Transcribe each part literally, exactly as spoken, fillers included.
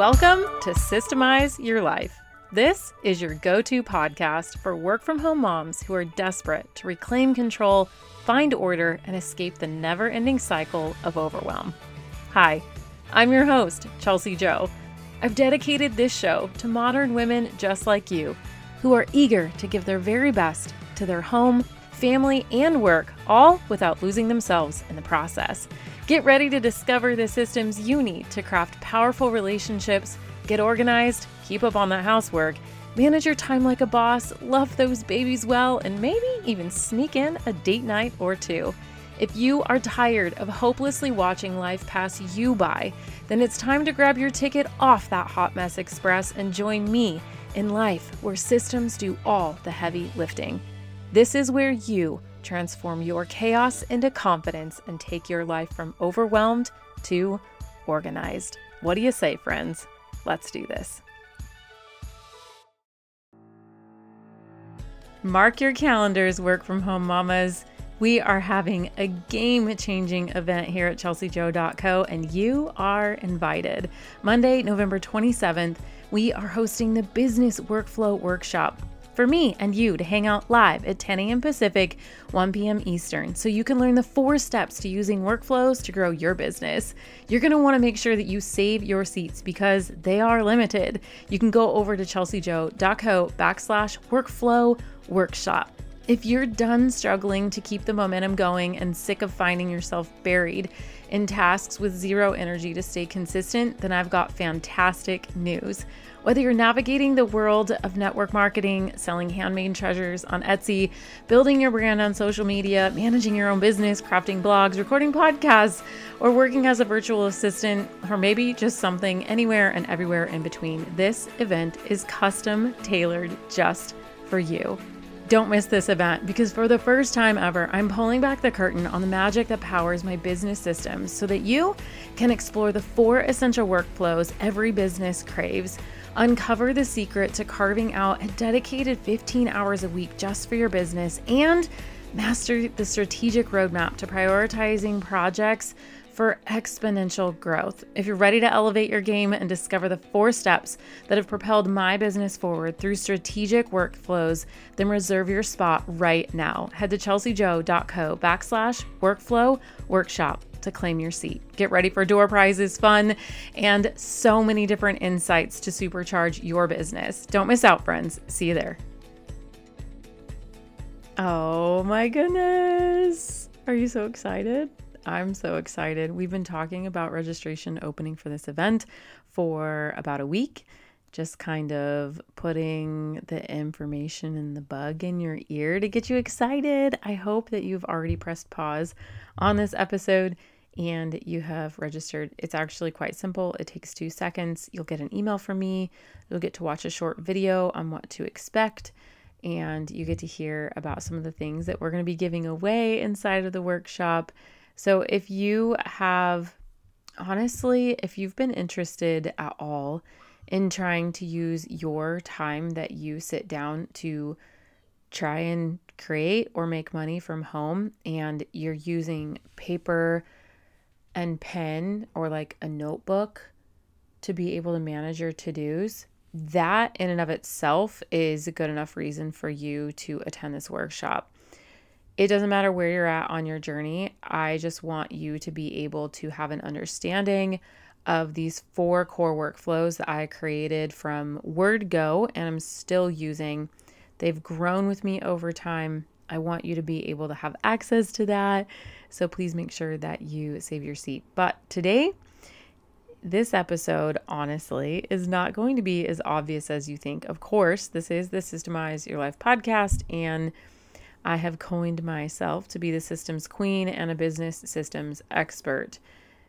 Welcome to Systemize Your Life. This is your go-to podcast for work-from-home moms who are desperate to reclaim control, find order, and escape the never-ending cycle of overwhelm. Hi, I'm your host, Chelsi Jo. I've dedicated this show to modern women just like you who are eager to give their very best to their home, family, and work, all without losing themselves in the process. Get ready to discover the systems you need to craft powerful relationships, get organized, keep up on that housework, manage your time like a boss, love those babies well, and maybe even sneak in a date night or two. If you are tired of hopelessly watching life pass you by, then it's time to grab your ticket off that hot mess express and join me in life where systems do all the heavy lifting. This is where you transform your chaos into confidence and take your life from overwhelmed to organized. What do you say, friends? Let's do this. Mark your calendars, work from home mamas. We are having a game-changing event here at chelsi jo dot co, and you are invited. Monday, November twenty-seventh, we are hosting the Business Workflow Workshop for me and you to hang out live at ten a.m. Pacific, one p.m. Eastern, so you can learn the four steps to using workflows to grow your business. You're going to want to make sure that you save your seats because they are limited. You can go over to chelsi jo dot co backslash workflow workshop. If you're done struggling to keep the momentum going and sick of finding yourself buried in tasks with zero energy to stay consistent, then I've got fantastic news. Whether you're navigating the world of network marketing, selling handmade treasures on Etsy, building your brand on social media, managing your own business, crafting blogs, recording podcasts, or working as a virtual assistant, or maybe just something anywhere and everywhere in between, this event is custom tailored just for you. Don't miss this event because for the first time ever, I'm pulling back the curtain on the magic that powers my business systems so that you can explore the four essential workflows every business craves. Uncover the secret to carving out a dedicated fifteen hours a week just for your business and master the strategic roadmap to prioritizing projects for exponential growth. If you're ready to elevate your game and discover the four steps that have propelled my business forward through strategic workflows, then reserve your spot right now. Head to chelsi jo dot co backslash workflow workshop to claim your seat. Get ready for door prizes, fun, and so many different insights to supercharge your business. Don't miss out, friends. See you there. Oh my goodness. Are you so excited? I'm so excited. We've been talking about registration opening for this event for about a week, just kind of putting the information and the bug in your ear to get you excited. I hope that you've already pressed pause on this episode and you have registered. It's actually quite simple. It takes two seconds. You'll get an email from me. You'll get to watch a short video on what to expect. And you get to hear about some of the things that we're going to be giving away inside of the workshop. So if you have, honestly, if you've been interested at all in trying to use your time that you sit down to try and create or make money from home, and you're using paper and pen or like a notebook to be able to manage your to-dos, that in and of itself is a good enough reason for you to attend this workshop. It doesn't matter where you're at on your journey. I just want you to be able to have an understanding of these four core workflows that I created from WordGo and I'm still using. They've grown with me over time. I want you to be able to have access to that. So please make sure that you save your seat. But today, this episode, honestly, is not going to be as obvious as you think. Of course, this is the Systemize Your Life podcast, and I have coined myself to be the systems queen and a business systems expert.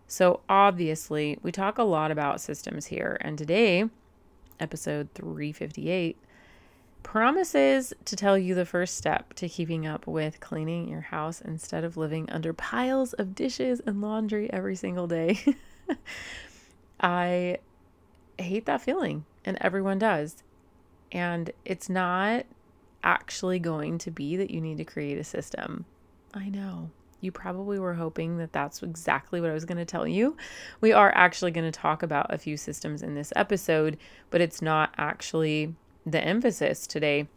So obviously, we talk a lot about systems here. And today, episode three fifty-eight, promises to tell you the first step to keeping up with cleaning your house instead of living under piles of dishes and laundry every single day. I hate that feeling, and everyone does. And it's not actually going to be that you need to create a system. I know, You probably were hoping that that's exactly what I was going to tell you. We are actually going to talk about a few systems in this episode, but it's not actually the emphasis today.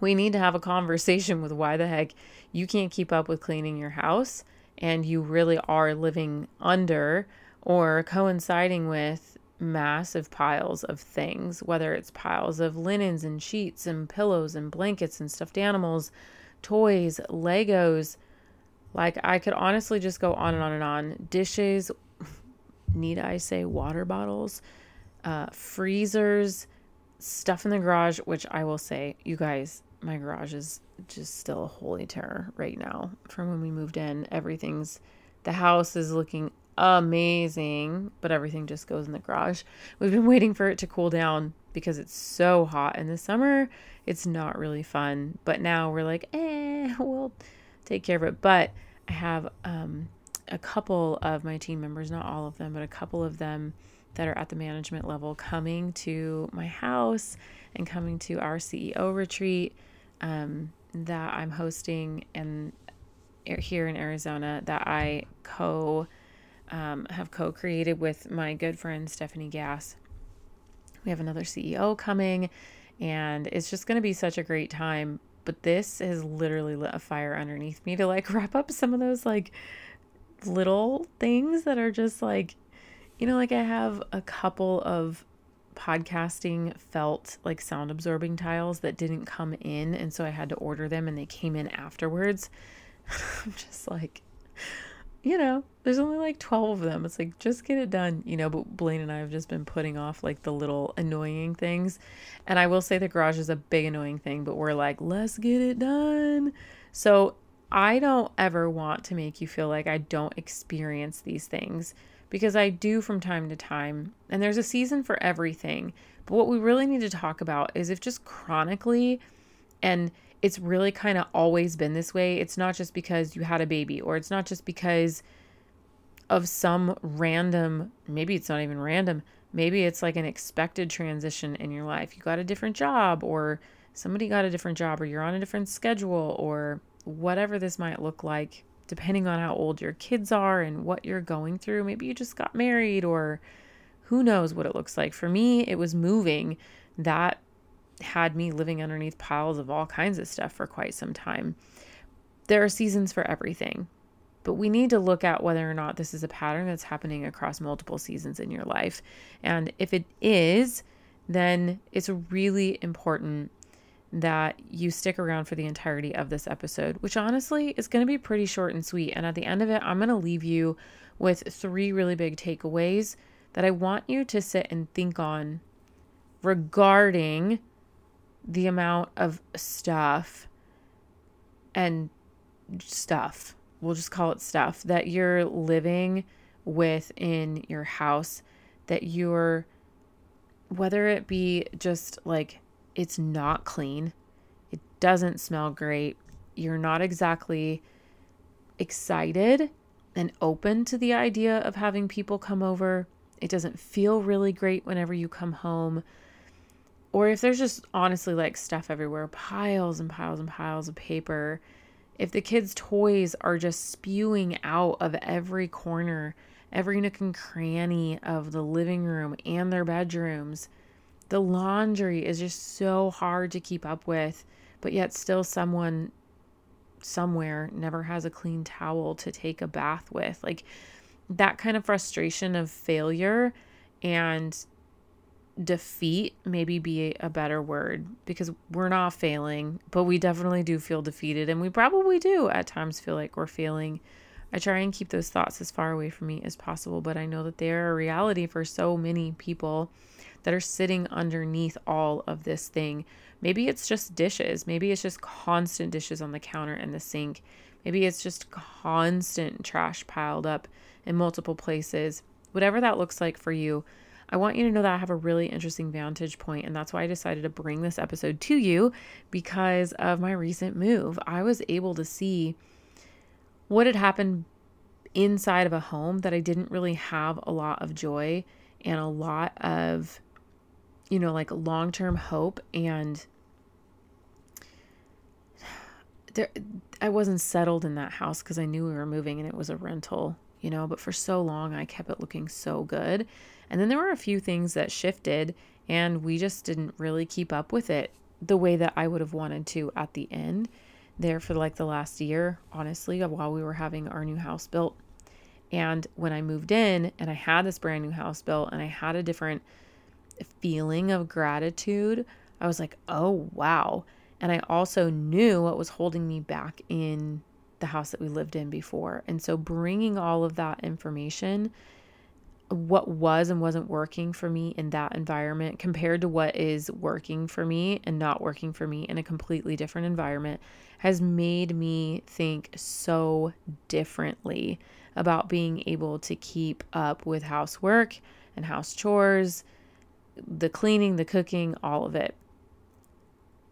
We need to have a conversation with why the heck you can't keep up with cleaning your house and you really are living under or coinciding with massive piles of things, whether it's piles of linens and sheets and pillows and blankets and stuffed animals, toys, Legos. Like, I could honestly just go on and on and on. Dishes, need I say water bottles, uh, freezers, stuff in the garage, which I will say, you guys, my garage is just still a holy terror right now. From when we moved in, everything's, the house is looking amazing, but everything just goes in the garage. We've been waiting for it to cool down because it's so hot in the summer. It's not really fun, but now we're like, eh, we'll take care of it. But I have um, a couple of my team members, not all of them, but a couple of them that are at the management level coming to my house and coming to our C E O retreat um, that I'm hosting and here in Arizona that I co um, have co-created with my good friend, Stephanie Gass. We have another C E O coming and it's just going to be such a great time. But this has literally lit a fire underneath me to like wrap up some of those like little things that are just like, you know, like I have a couple of podcasting felt like sound absorbing tiles that didn't come in. And so I had to order them and they came in afterwards. I'm just like, you know, there's only like twelve of them. It's like, just get it done, you know, but Blaine and I have just been putting off like the little annoying things. And I will say the garage is a big annoying thing, but we're like, let's get it done. So I don't ever want to make you feel like I don't experience these things, because I do from time to time. And there's a season for everything. But what we really need to talk about is if just chronically, and it's really kind of always been this way. It's not just because you had a baby, or it's not just because of some random, maybe it's not even random. Maybe it's like an expected transition in your life. You got a different job, or somebody got a different job, or you're on a different schedule, or whatever this might look like, depending on how old your kids are and what you're going through. Maybe you just got married, or who knows what it looks like. For me, it was moving that had me living underneath piles of all kinds of stuff for quite some time. There are seasons for everything, but we need to look at whether or not this is a pattern that's happening across multiple seasons in your life. And if it is, then it's really important that you stick around for the entirety of this episode, which honestly is going to be pretty short and sweet. And at the end of it, I'm going to leave you with three really big takeaways that I want you to sit and think on regarding the amount of stuff and stuff, we'll just call it stuff, that you're living with in your house, that you're, whether it be just like, it's not clean, it doesn't smell great, you're not exactly excited and open to the idea of having people come over, it doesn't feel really great whenever you come home. Or if there's just honestly like stuff everywhere, piles and piles and piles of paper. If the kids' toys are just spewing out of every corner, every nook and cranny of the living room and their bedrooms. The laundry is just so hard to keep up with, but yet still someone somewhere never has a clean towel to take a bath with. Like that kind of frustration of failure and defeat maybe be a better word, because we're not failing, but we definitely do feel defeated, and we probably do at times feel like we're failing. I try and keep those thoughts as far away from me as possible, but I know that they're a reality for so many people that are sitting underneath all of this thing. Maybe it's just dishes. Maybe it's just constant dishes on the counter and the sink. Maybe it's just constant trash piled up in multiple places. Whatever that looks like for you, I want you to know that I have a really interesting vantage point, and that's why I decided to bring this episode to you, because of my recent move. I was able to see what had happened inside of a home that I didn't really have a lot of joy and a lot of, you know, like long-term hope and there, I wasn't settled in that house because I knew we were moving and it was a rental, you know, but for so long I kept it looking so good. And then there were a few things that shifted and we just didn't really keep up with it the way that I would have wanted to at the end there for like the last year, honestly, while we were having our new house built. And when I moved in and I had this brand new house built and I had a different feeling of gratitude, I was like, oh, wow. And I also knew what was holding me back in the house that we lived in before. And so bringing all of that information, what was and wasn't working for me in that environment compared to what is working for me and not working for me in a completely different environment, has made me think so differently about being able to keep up with housework and house chores, the cleaning, the cooking, all of it.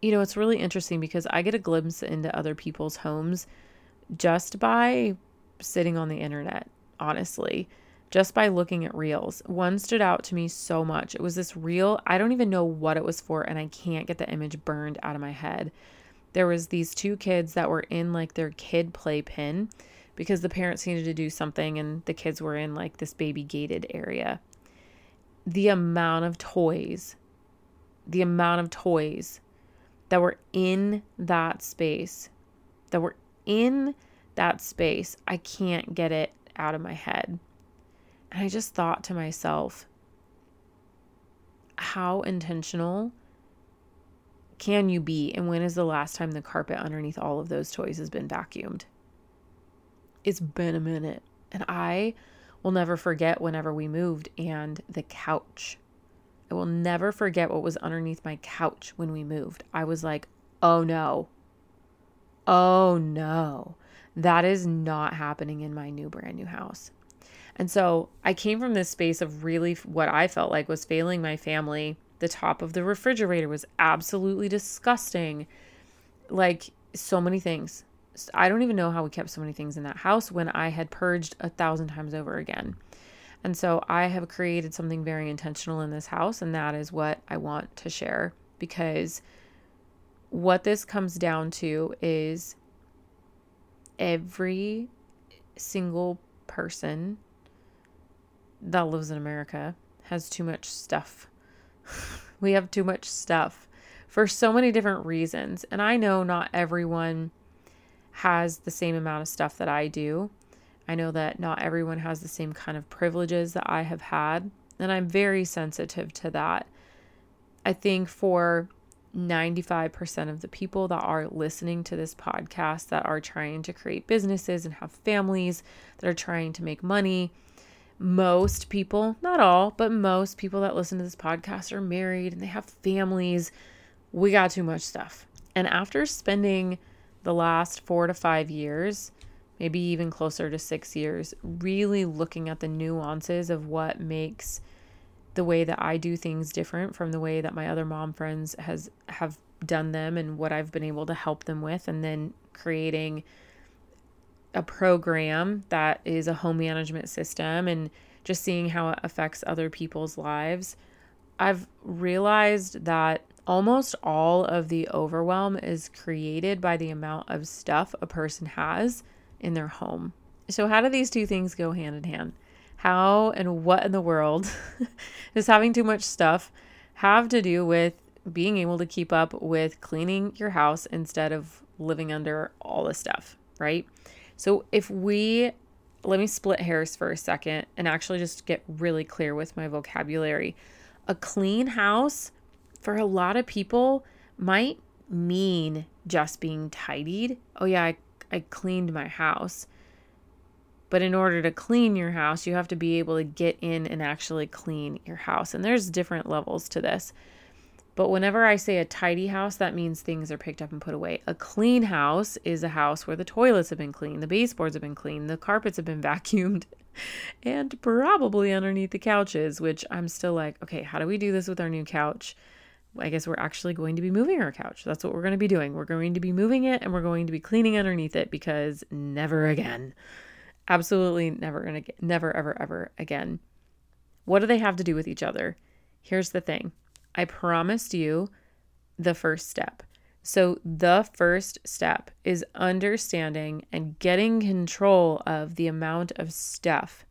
You know, it's really interesting because I get a glimpse into other people's homes just by sitting on the internet, honestly, just by looking at reels. One stood out to me so much. It was this reel. I don't even know what it was for, and I can't get the image burned out of my head. There was these two kids that were in like their kid playpen because the parents needed to do something and the kids were in like this baby gated area. The amount of toys, the amount of toys that were in that space, that were in that space, I can't get it out of my head. And I just thought to myself, how intentional can you be? And when is the last time the carpet underneath all of those toys has been vacuumed? It's been a minute. And I will never forget whenever we moved and the couch. I will never forget what was underneath my couch when we moved. I was like, oh no, oh no, that is not happening in my new brand new house. And so I came from this space of really what I felt like was failing my family. The top of the refrigerator was absolutely disgusting. Like so many things. I don't even know how we kept so many things in that house when I had purged a thousand times over again. And so I have created something very intentional in this house, and that is what I want to share, because what this comes down to is every single person that lives in America has too much stuff. We have too much stuff for so many different reasons. And I know not everyone has the same amount of stuff that I do. I know that not everyone has the same kind of privileges that I have had, and I'm very sensitive to that. I think for ninety-five percent of the people that are listening to this podcast, that are trying to create businesses and have families, that are trying to make money, most people, not all, but most people that listen to this podcast are married and they have families. We got too much stuff. And after spending the last four to five years, maybe even closer to six years, really looking at the nuances of what makes the way that I do things different from the way that my other mom friends has have done them and what I've been able to help them with, and then creating a program that is a home management system and just seeing how it affects other people's lives, I've realized that almost all of the overwhelm is created by the amount of stuff a person has in their home. So how do these two things go hand in hand? How and what in the world does having too much stuff have to do with being able to keep up with cleaning your house instead of living under all the stuff, right? So if we, let me split hairs for a second and actually just get really clear with my vocabulary. A clean house for a lot of people might mean just being tidied. Oh yeah, I I cleaned my house. But in order to clean your house, you have to be able to get in and actually clean your house. And there's different levels to this. But whenever I say a tidy house, that means things are picked up and put away. A clean house is a house where the toilets have been cleaned, the baseboards have been cleaned, the carpets have been vacuumed, and probably underneath the couches, which I'm still like, okay, how do we do this with our new couch? I guess we're actually going to be moving our couch. That's what we're going to be doing. We're going to be moving it and we're going to be cleaning underneath it, because never again. Absolutely never, gonna get, never, ever, ever again. What do they have to do with each other? Here's the thing. I promised you the first step. So the first step is understanding and getting control of the amount of stuff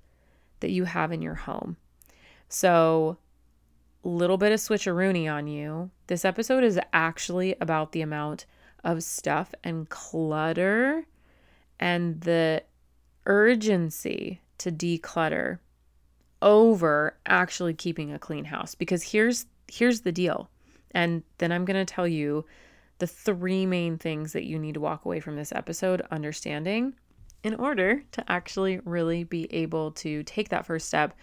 that you have in your home. So a little bit of switcheroony on you. This episode is actually about the amount of stuff and clutter and the urgency to declutter over actually keeping a clean house. Because here's here's the deal. And then I'm going to tell you the three main things that you need to walk away from this episode understanding in order to actually really be able to take that first step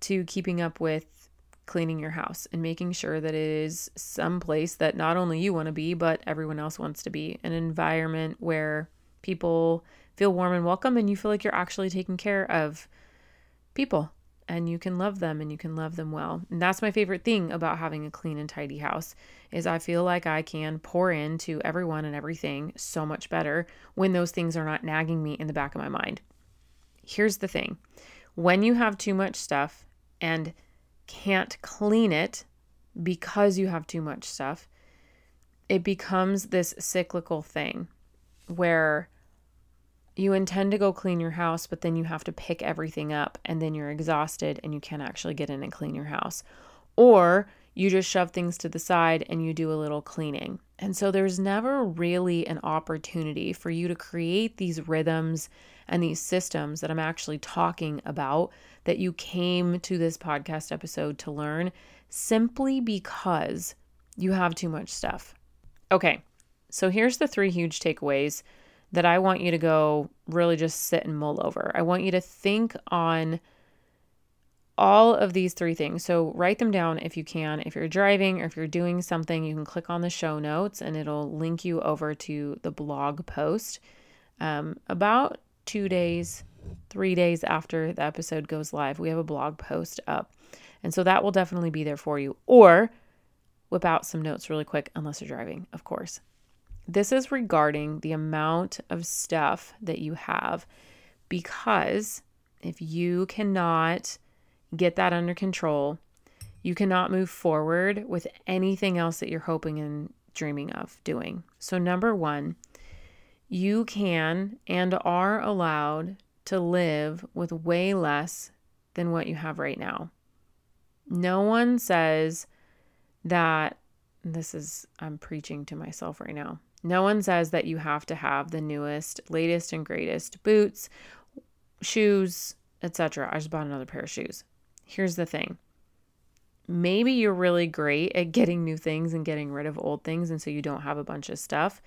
to keeping up with cleaning your house and making sure that it is someplace that not only you want to be, but everyone else wants to be, an environment where people feel warm and welcome and you feel like you're actually taking care of people and you can love them and you can love them well. And that's my favorite thing about having a clean and tidy house is I feel like I can pour into everyone and everything so much better when those things are not nagging me in the back of my mind. Here's the thing. When you have too much stuff and can't clean it because you have too much stuff, it becomes this cyclical thing where you intend to go clean your house, but then you have to pick everything up and then you're exhausted and you can't actually get in and clean your house. Or you just shove things to the side and you do a little cleaning. And so there's never really an opportunity for you to create these rhythms and these systems that I'm actually talking about that you came to this podcast episode to learn simply because you have too much stuff. Okay, so here's the three huge takeaways that I want you to go really just sit and mull over. I want you to think on all of these three things. So write them down if you can. If you're driving or if you're doing something, you can click on the show notes and it'll link you over to the blog post. Um, about two days, three days after the episode goes live, we have a blog post up. And so that will definitely be there for you. Or whip out some notes really quick, unless you're driving, of course. This is regarding the amount of stuff that you have, because if you cannot get that under control, you cannot move forward with anything else that you're hoping and dreaming of doing. So number one, you can and are allowed to live with way less than what you have right now. No one says that, this is, I'm preaching to myself right now. No one says that you have to have the newest, latest, and greatest boots, shoes, et cetera. I just bought another pair of shoes. Here's the thing. Maybe you're really great at getting new things and getting rid of old things, and so you don't have a bunch of stuff.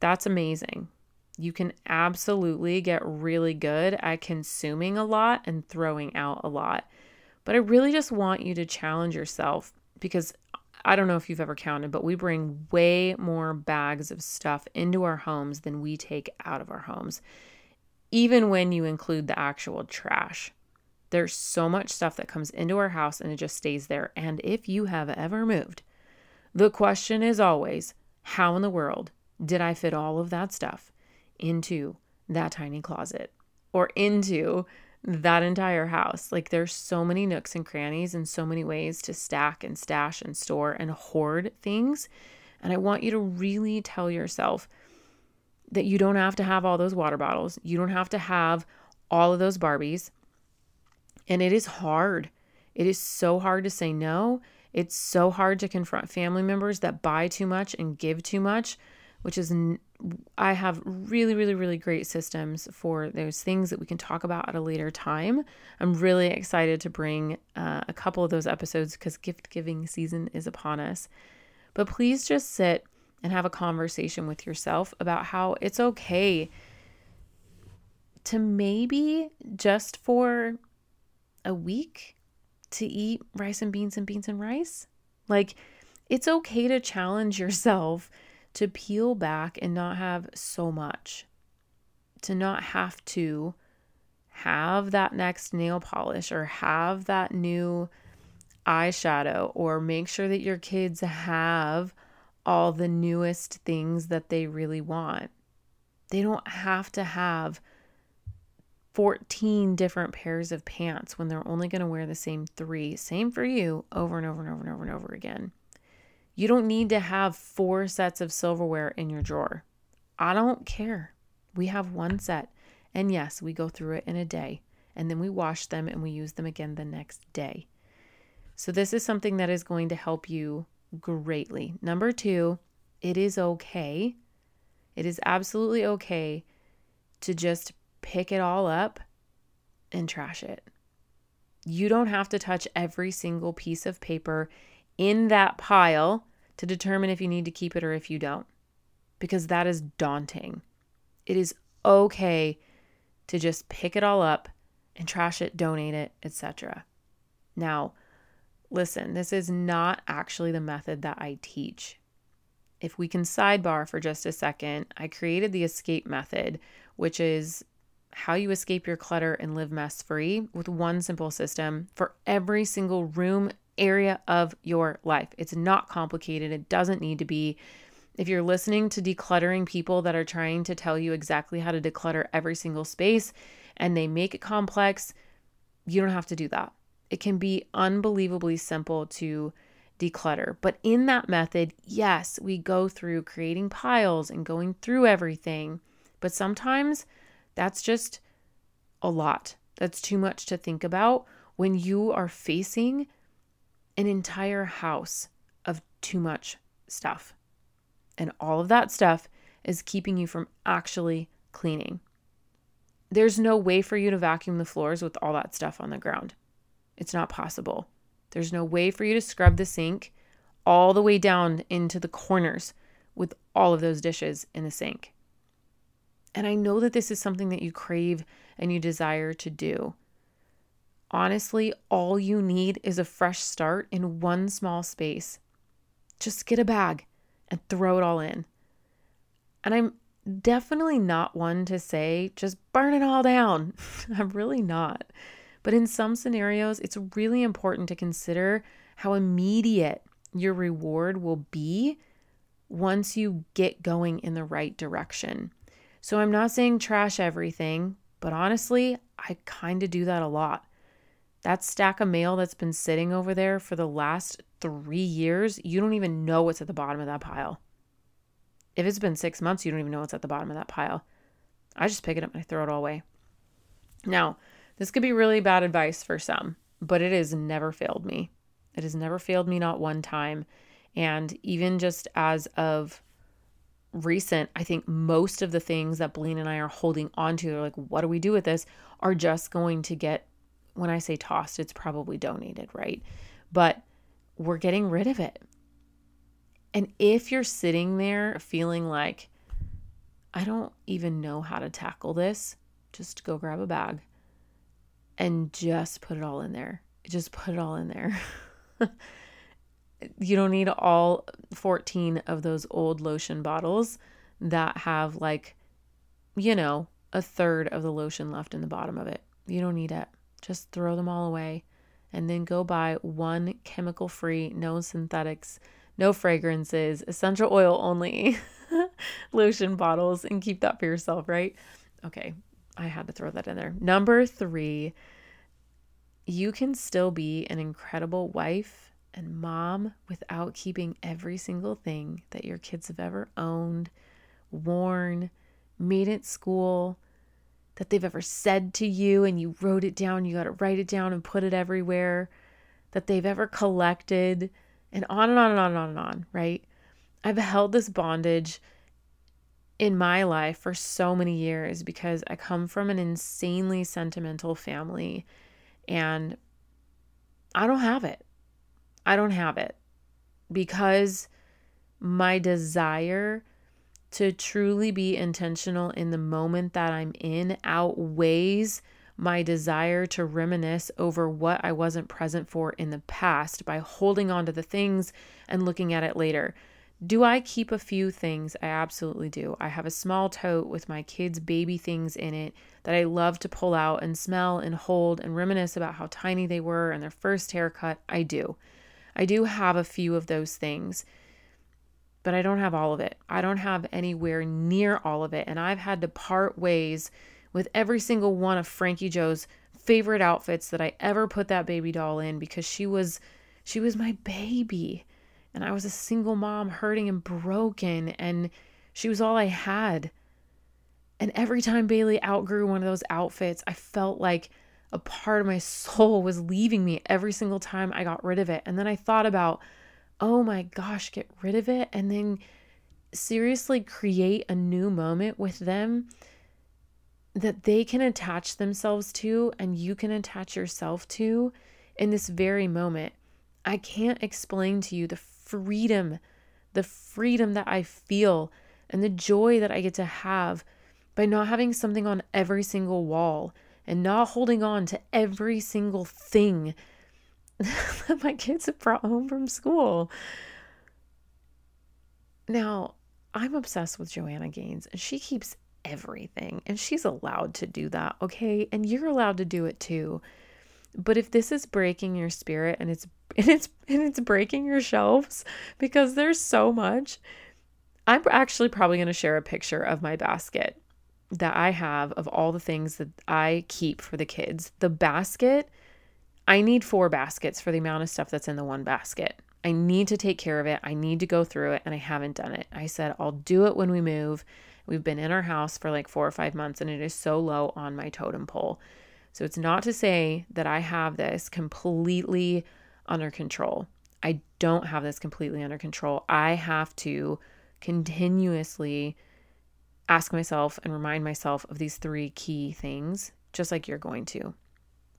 That's amazing. You can absolutely get really good at consuming a lot and throwing out a lot. But I really just want you to challenge yourself, because I don't know if you've ever counted, but we bring way more bags of stuff into our homes than we take out of our homes. Even when you include the actual trash, there's so much stuff that comes into our house and it just stays there. And if you have ever moved, the question is always, how in the world did I fit all of that stuff into that tiny closet or into that entire house? Like, there's so many nooks and crannies and so many ways to stack and stash and store and hoard things. And I want you to really tell yourself that you don't have to have all those water bottles. You don't have to have all of those Barbies. And it is hard. It is so hard to say no. It's so hard to confront family members that buy too much and give too much, which is, I have really, really, really great systems for those things that we can talk about at a later time. I'm really excited to bring uh, a couple of those episodes because gift giving season is upon us. But please just sit and have a conversation with yourself about how it's okay to maybe just for a week to eat rice and beans and beans and rice. Like, it's okay to challenge yourself to peel back and not have so much, to not have to have that next nail polish or have that new eyeshadow or make sure that your kids have all the newest things that they really want. They don't have to have fourteen different pairs of pants when they're only going to wear the same three, same for you, over and over and over and over and over again. You don't need to have four sets of silverware in your drawer. I don't care. We have one set. And yes, we go through it in a day, and then we wash them and we use them again the next day. So this is something that is going to help you greatly. Number two, it is okay. It is absolutely okay to just pick it all up and trash it. You don't have to touch every single piece of paper in that pile to determine if you need to keep it or if you don't, because that is daunting. It is okay to just pick it all up and trash it, donate it, et cetera. Now, listen, this is not actually the method that I teach. If we can sidebar for just a second, I created the escape method, which is how you escape your clutter and live mess-free with one simple system for every single room, area of your life. It's not complicated. It doesn't need to be. If you're listening to decluttering people that are trying to tell you exactly how to declutter every single space and they make it complex, you don't have to do that. It can be unbelievably simple to declutter. But in that method, yes, we go through creating piles and going through everything, but sometimes that's just a lot. That's too much to think about when you are facing an entire house of too much stuff. And all of that stuff is keeping you from actually cleaning. There's no way for you to vacuum the floors with all that stuff on the ground. It's not possible. There's no way for you to scrub the sink all the way down into the corners with all of those dishes in the sink. And I know that this is something that you crave and you desire to do. Honestly, all you need is a fresh start in one small space. Just get a bag and throw it all in. And I'm definitely not one to say, just burn it all down. I'm really not. But in some scenarios, it's really important to consider how immediate your reward will be once you get going in the right direction. So I'm not saying trash everything, but honestly, I kind of do that a lot. That stack of mail that's been sitting over there for the last three years, you don't even know what's at the bottom of that pile. If it's been six months, you don't even know what's at the bottom of that pile. I just pick it up and I throw it all away. Now, this could be really bad advice for some, but it has never failed me. It has never failed me, not one time. And even just as of recent, I think most of the things that Blaine and I are holding on to, like, what do we do with this, are just going to get, when I say tossed, it's probably donated, right? But we're getting rid of it. And if you're sitting there feeling like, I don't even know how to tackle this, just go grab a bag. And just put it all in there. Just put it all in there. You don't need all fourteen of those old lotion bottles that have, like, you know, a third of the lotion left in the bottom of it. You don't need it. Just throw them all away and then go buy one chemical-free, no synthetics, no fragrances, essential oil only lotion bottles and keep that for yourself, right? Okay. I had to throw that in there. Number three, you can still be an incredible wife and mom without keeping every single thing that your kids have ever owned, worn, made at school, that they've ever said to you, and you wrote it down. You got to write it down and put it everywhere, that they've ever collected, and on and on and on and on and on, right? I've held this bondage in my life for so many years because I come from an insanely sentimental family and I don't have it. I don't have it because my desire to truly be intentional in the moment that I'm in outweighs my desire to reminisce over what I wasn't present for in the past by holding on to the things and looking at it later. Do I keep a few things? I absolutely do. I have a small tote with my kids' baby things in it that I love to pull out and smell and hold and reminisce about how tiny they were and their first haircut. I do. I do have a few of those things, but I don't have all of it. I don't have anywhere near all of it. And I've had to part ways with every single one of Frankie Jo's favorite outfits that I ever put that baby doll in because she was, she was my baby. And I was a single mom, hurting and broken, and she was all I had. And every time Bailey outgrew one of those outfits, I felt like a part of my soul was leaving me every single time I got rid of it. And then I thought about, oh my gosh, get rid of it. And then seriously create a new moment with them that they can attach themselves to and you can attach yourself to in this very moment. I can't explain to you the freedom, the freedom that I feel and the joy that I get to have by not having something on every single wall and not holding on to every single thing that my kids have brought home from school. Now, I'm obsessed with Joanna Gaines, and she keeps everything, and she's allowed to do that, okay? And you're allowed to do it too. But if this is breaking your spirit and it's and it's and it's breaking your shelves because there's so much, I'm actually probably going to share a picture of my basket that I have of all the things that I keep for the kids. The basket, I need four baskets for the amount of stuff that's in the one basket. I need to take care of it. I need to go through it, and I haven't done it. I said, I'll do it when we move. We've been in our house for like four or five months, and it is so low on my totem pole. So it's not to say that I have this completely under control. I don't have this completely under control. I have to continuously ask myself and remind myself of these three key things, just like you're going to.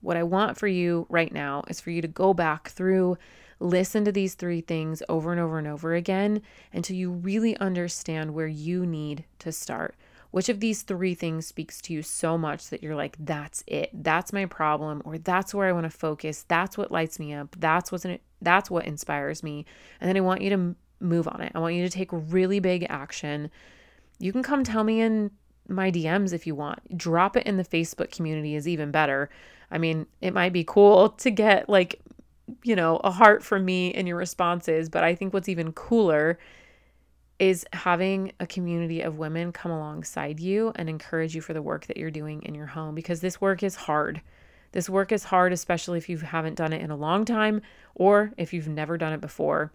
What I want for you right now is for you to go back through, listen to these three things over and over and over again until you really understand where you need to start. Which of these three things speaks to you so much that you're like, that's it, that's my problem, or that's where I want to focus, that's what lights me up, that's what's in it, that's what inspires me. And then I want you to move on it. I want you to take really big action. You can come tell me in my D Ms if you want. Drop it in the Facebook community is even better. I mean, it might be cool to get like, you know, a heart from me in your responses, but I think what's even cooler is having a community of women come alongside you and encourage you for the work that you're doing in your home, because this work is hard. This work is hard, especially if you haven't done it in a long time or if you've never done it before.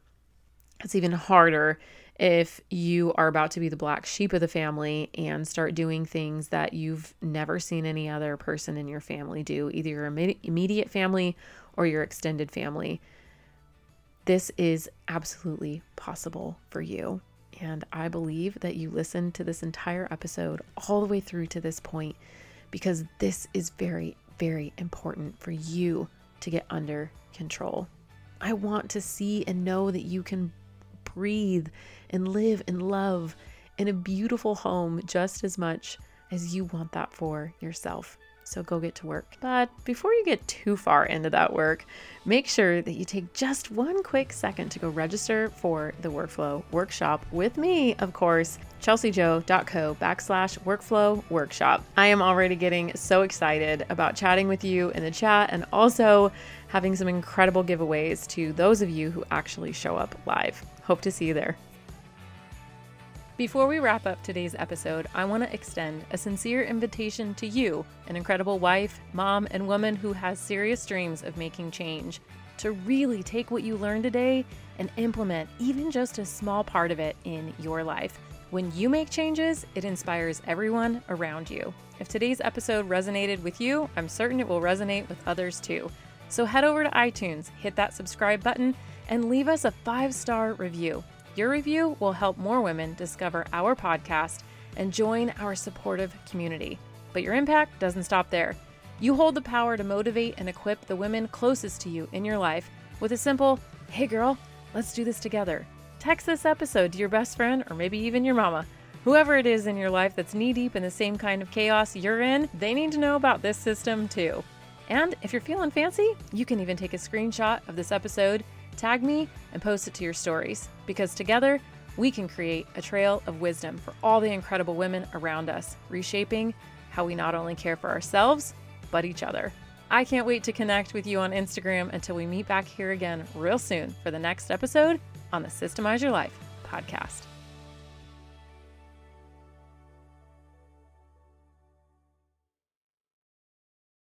It's even harder if you are about to be the black sheep of the family and start doing things that you've never seen any other person in your family do, either your immediate family or your extended family. This is absolutely possible for you. And I believe that you listened to this entire episode all the way through to this point, because this is very, very important for you to get under control. I want to see and know that you can breathe and live and love in a beautiful home just as much as you want that for yourself. So go get to work. But before you get too far into that work, make sure that you take just one quick second to go register for the Workflow Workshop with me, of course, chelsijo.co backslash Workflow Workshop. I am already getting so excited about chatting with you in the chat and also having some incredible giveaways to those of you who actually show up live. Hope to see you there. Before we wrap up today's episode, I want to extend a sincere invitation to you, an incredible wife, mom, and woman who has serious dreams of making change, to really take what you learned today and implement even just a small part of it in your life. When you make changes, it inspires everyone around you. If today's episode resonated with you, I'm certain it will resonate with others too. So head over to iTunes, hit that subscribe button, and leave us a five-star review. Your review will help more women discover our podcast and join our supportive community. But your impact doesn't stop there. You hold the power to motivate and equip the women closest to you in your life with a simple, hey girl, let's do this together. Text this episode to your best friend or maybe even your mama. Whoever it is in your life that's knee-deep in the same kind of chaos you're in, they need to know about this system too. And if you're feeling fancy, you can even take a screenshot of this episode, tag me, and post it to your stories, because together we can create a trail of wisdom for all the incredible women around us, reshaping how we not only care for ourselves, but each other. I can't wait to connect with you on Instagram until we meet back here again real soon for the next episode on the Systemize Your Life podcast.